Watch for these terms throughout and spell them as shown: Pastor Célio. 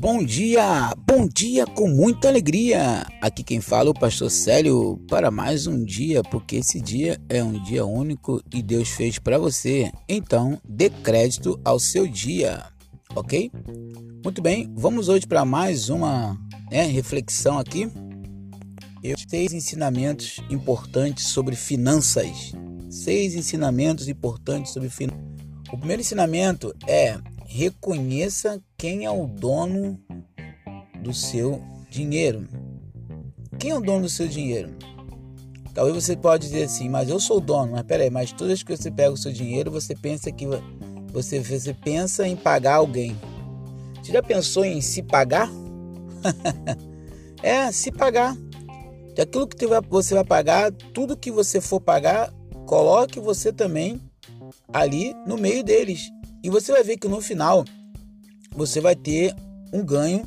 Bom dia com muita alegria. Aqui quem fala é o Pastor Célio para mais um dia, porque esse dia é um dia único e Deus fez para você. Então, dê crédito ao seu dia, ok? Muito bem, vamos hoje para mais uma reflexão aqui. Eu tenho 6 ensinamentos importantes sobre finanças. 6 ensinamentos importantes sobre finanças. O primeiro ensinamento é: reconheça quem é o dono do seu dinheiro. Quem é o dono do seu dinheiro? Talvez você pode dizer assim, mas eu sou o dono. Mas peraí, mas todas que você pega o seu dinheiro, você pensa que você pensa em pagar alguém. Você já pensou em se pagar? Se pagar. Aquilo que você vai pagar, tudo que você for pagar, coloque você também ali no meio deles. E você vai ver que no final você vai ter um ganho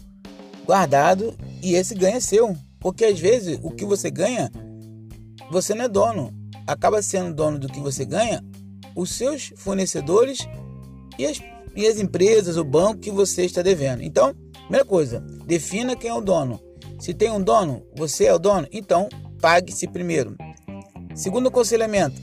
guardado e esse ganho é seu. Porque às vezes o que você ganha, você não é dono. Acaba sendo dono do que você ganha os seus fornecedores e as empresas, o banco que você está devendo. Então, primeira coisa, defina quem é o dono. Se tem um dono, você é o dono, então pague-se primeiro. Segundo aconselhamento,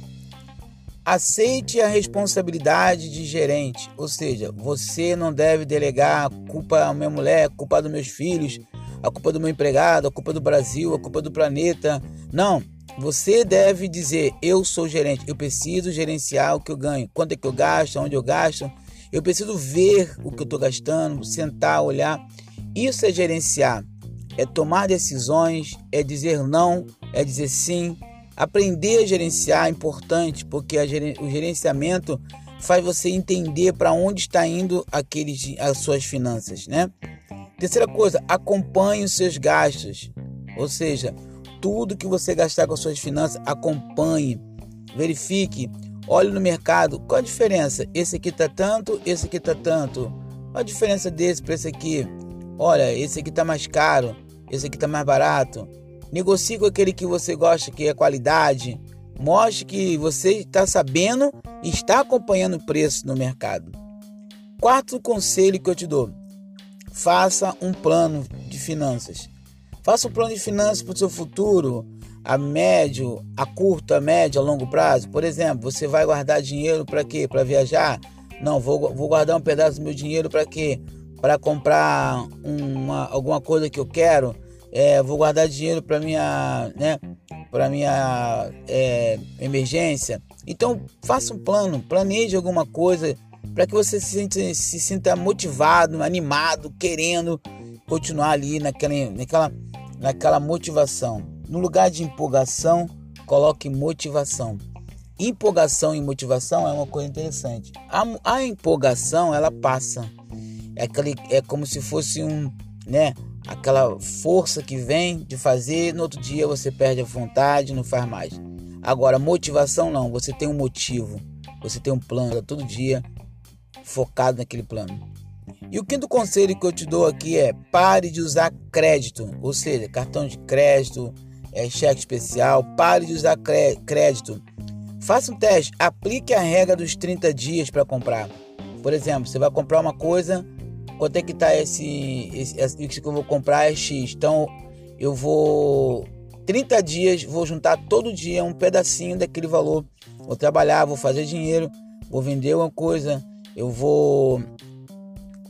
aceite a responsabilidade de gerente, ou seja, você não deve delegar a culpa à minha mulher, a culpa dos meus filhos, a culpa do meu empregado, a culpa do Brasil, a culpa do planeta. Não, você deve dizer, eu sou gerente, eu preciso gerenciar o que eu ganho, quanto é que eu gasto, onde eu gasto, eu preciso ver o que eu estou gastando, sentar, olhar. Isso é gerenciar, é tomar decisões, é dizer não, é dizer sim. Aprender a gerenciar é importante, porque o gerenciamento faz você entender para onde está indo as suas finanças, né? Terceira coisa, acompanhe os seus gastos. Ou seja, tudo que você gastar com as suas finanças, acompanhe, verifique, olhe no mercado. Qual a diferença? Esse aqui está tanto, esse aqui está tanto. Qual a diferença desse para esse aqui? Olha, esse aqui está mais caro, esse aqui está mais barato. Negocie com aquele que você gosta, que é qualidade. Mostre que você está sabendo e está acompanhando o preço no mercado. Quarto conselho que eu te dou. Faça um plano de finanças. Faça um plano de finanças para o seu futuro, a médio, a curto, a médio, a longo prazo. Por exemplo, você vai guardar dinheiro para quê? Para viajar? Não, vou guardar um pedaço do meu dinheiro para quê? Para comprar alguma coisa que eu quero. Vou guardar dinheiro para minha emergência. Então, faça um plano, planeje alguma coisa para que você se sinta motivado, animado, querendo continuar ali naquela motivação. No lugar de empolgação, coloque motivação. Empolgação e motivação é uma coisa interessante. A empolgação, ela passa. É como se fosse aquela força que vem de fazer, no outro dia você perde a vontade, não faz mais. Agora, motivação não, você tem um motivo, você tem um plano, todo dia focado naquele plano. E o quinto conselho que eu te dou aqui é: pare de usar crédito, ou seja, cartão de crédito, cheque especial, pare de usar crédito. Faça um teste, aplique a regra dos 30 dias para comprar. Por exemplo, você vai comprar uma coisa. Quanto é que está esse que eu vou comprar é X. Então, eu vou 30 dias, vou juntar todo dia um pedacinho daquele valor. Vou trabalhar, vou fazer dinheiro, vou vender uma coisa, eu vou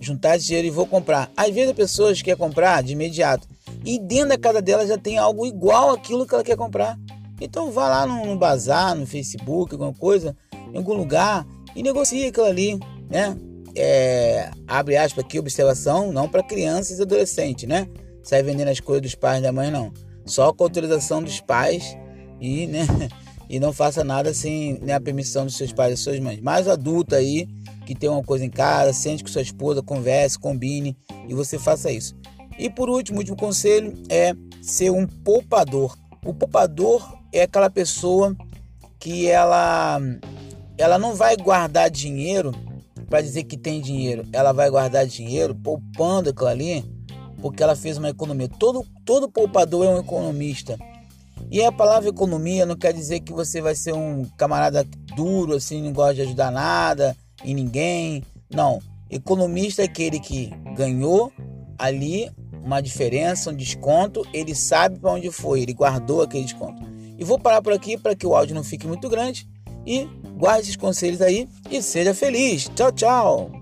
juntar esse dinheiro e vou comprar. Às vezes as pessoas querem comprar de imediato e dentro da casa dela já tem algo igual àquilo que ela quer comprar. Então, vá lá no bazar, no Facebook, alguma coisa, em algum lugar e negocie aquilo ali, né? Abre aspas aqui, observação, não para crianças e adolescentes, né? Sai vendendo as coisas dos pais e da mãe, não. Só com a autorização dos pais e não faça nada sem a permissão dos seus pais e das suas mães. Mas o adulto aí, que tem uma coisa em casa, sente com sua esposa, converse, combine e você faça isso. E por último, o último conselho é ser um poupador. O poupador é aquela pessoa que ela não vai guardar dinheiro para dizer que tem dinheiro, ela vai guardar dinheiro poupando aquilo ali, porque ela fez uma economia. Todo poupador é um economista. E a palavra economia não quer dizer que você vai ser um camarada duro, assim, não gosta de ajudar nada e ninguém. Não. Economista é aquele que ganhou, ali uma diferença, um desconto, ele sabe para onde foi, ele guardou aquele desconto. E vou parar por aqui para que o áudio não fique muito grande e guarde esses conselhos aí e seja feliz. Tchau, tchau!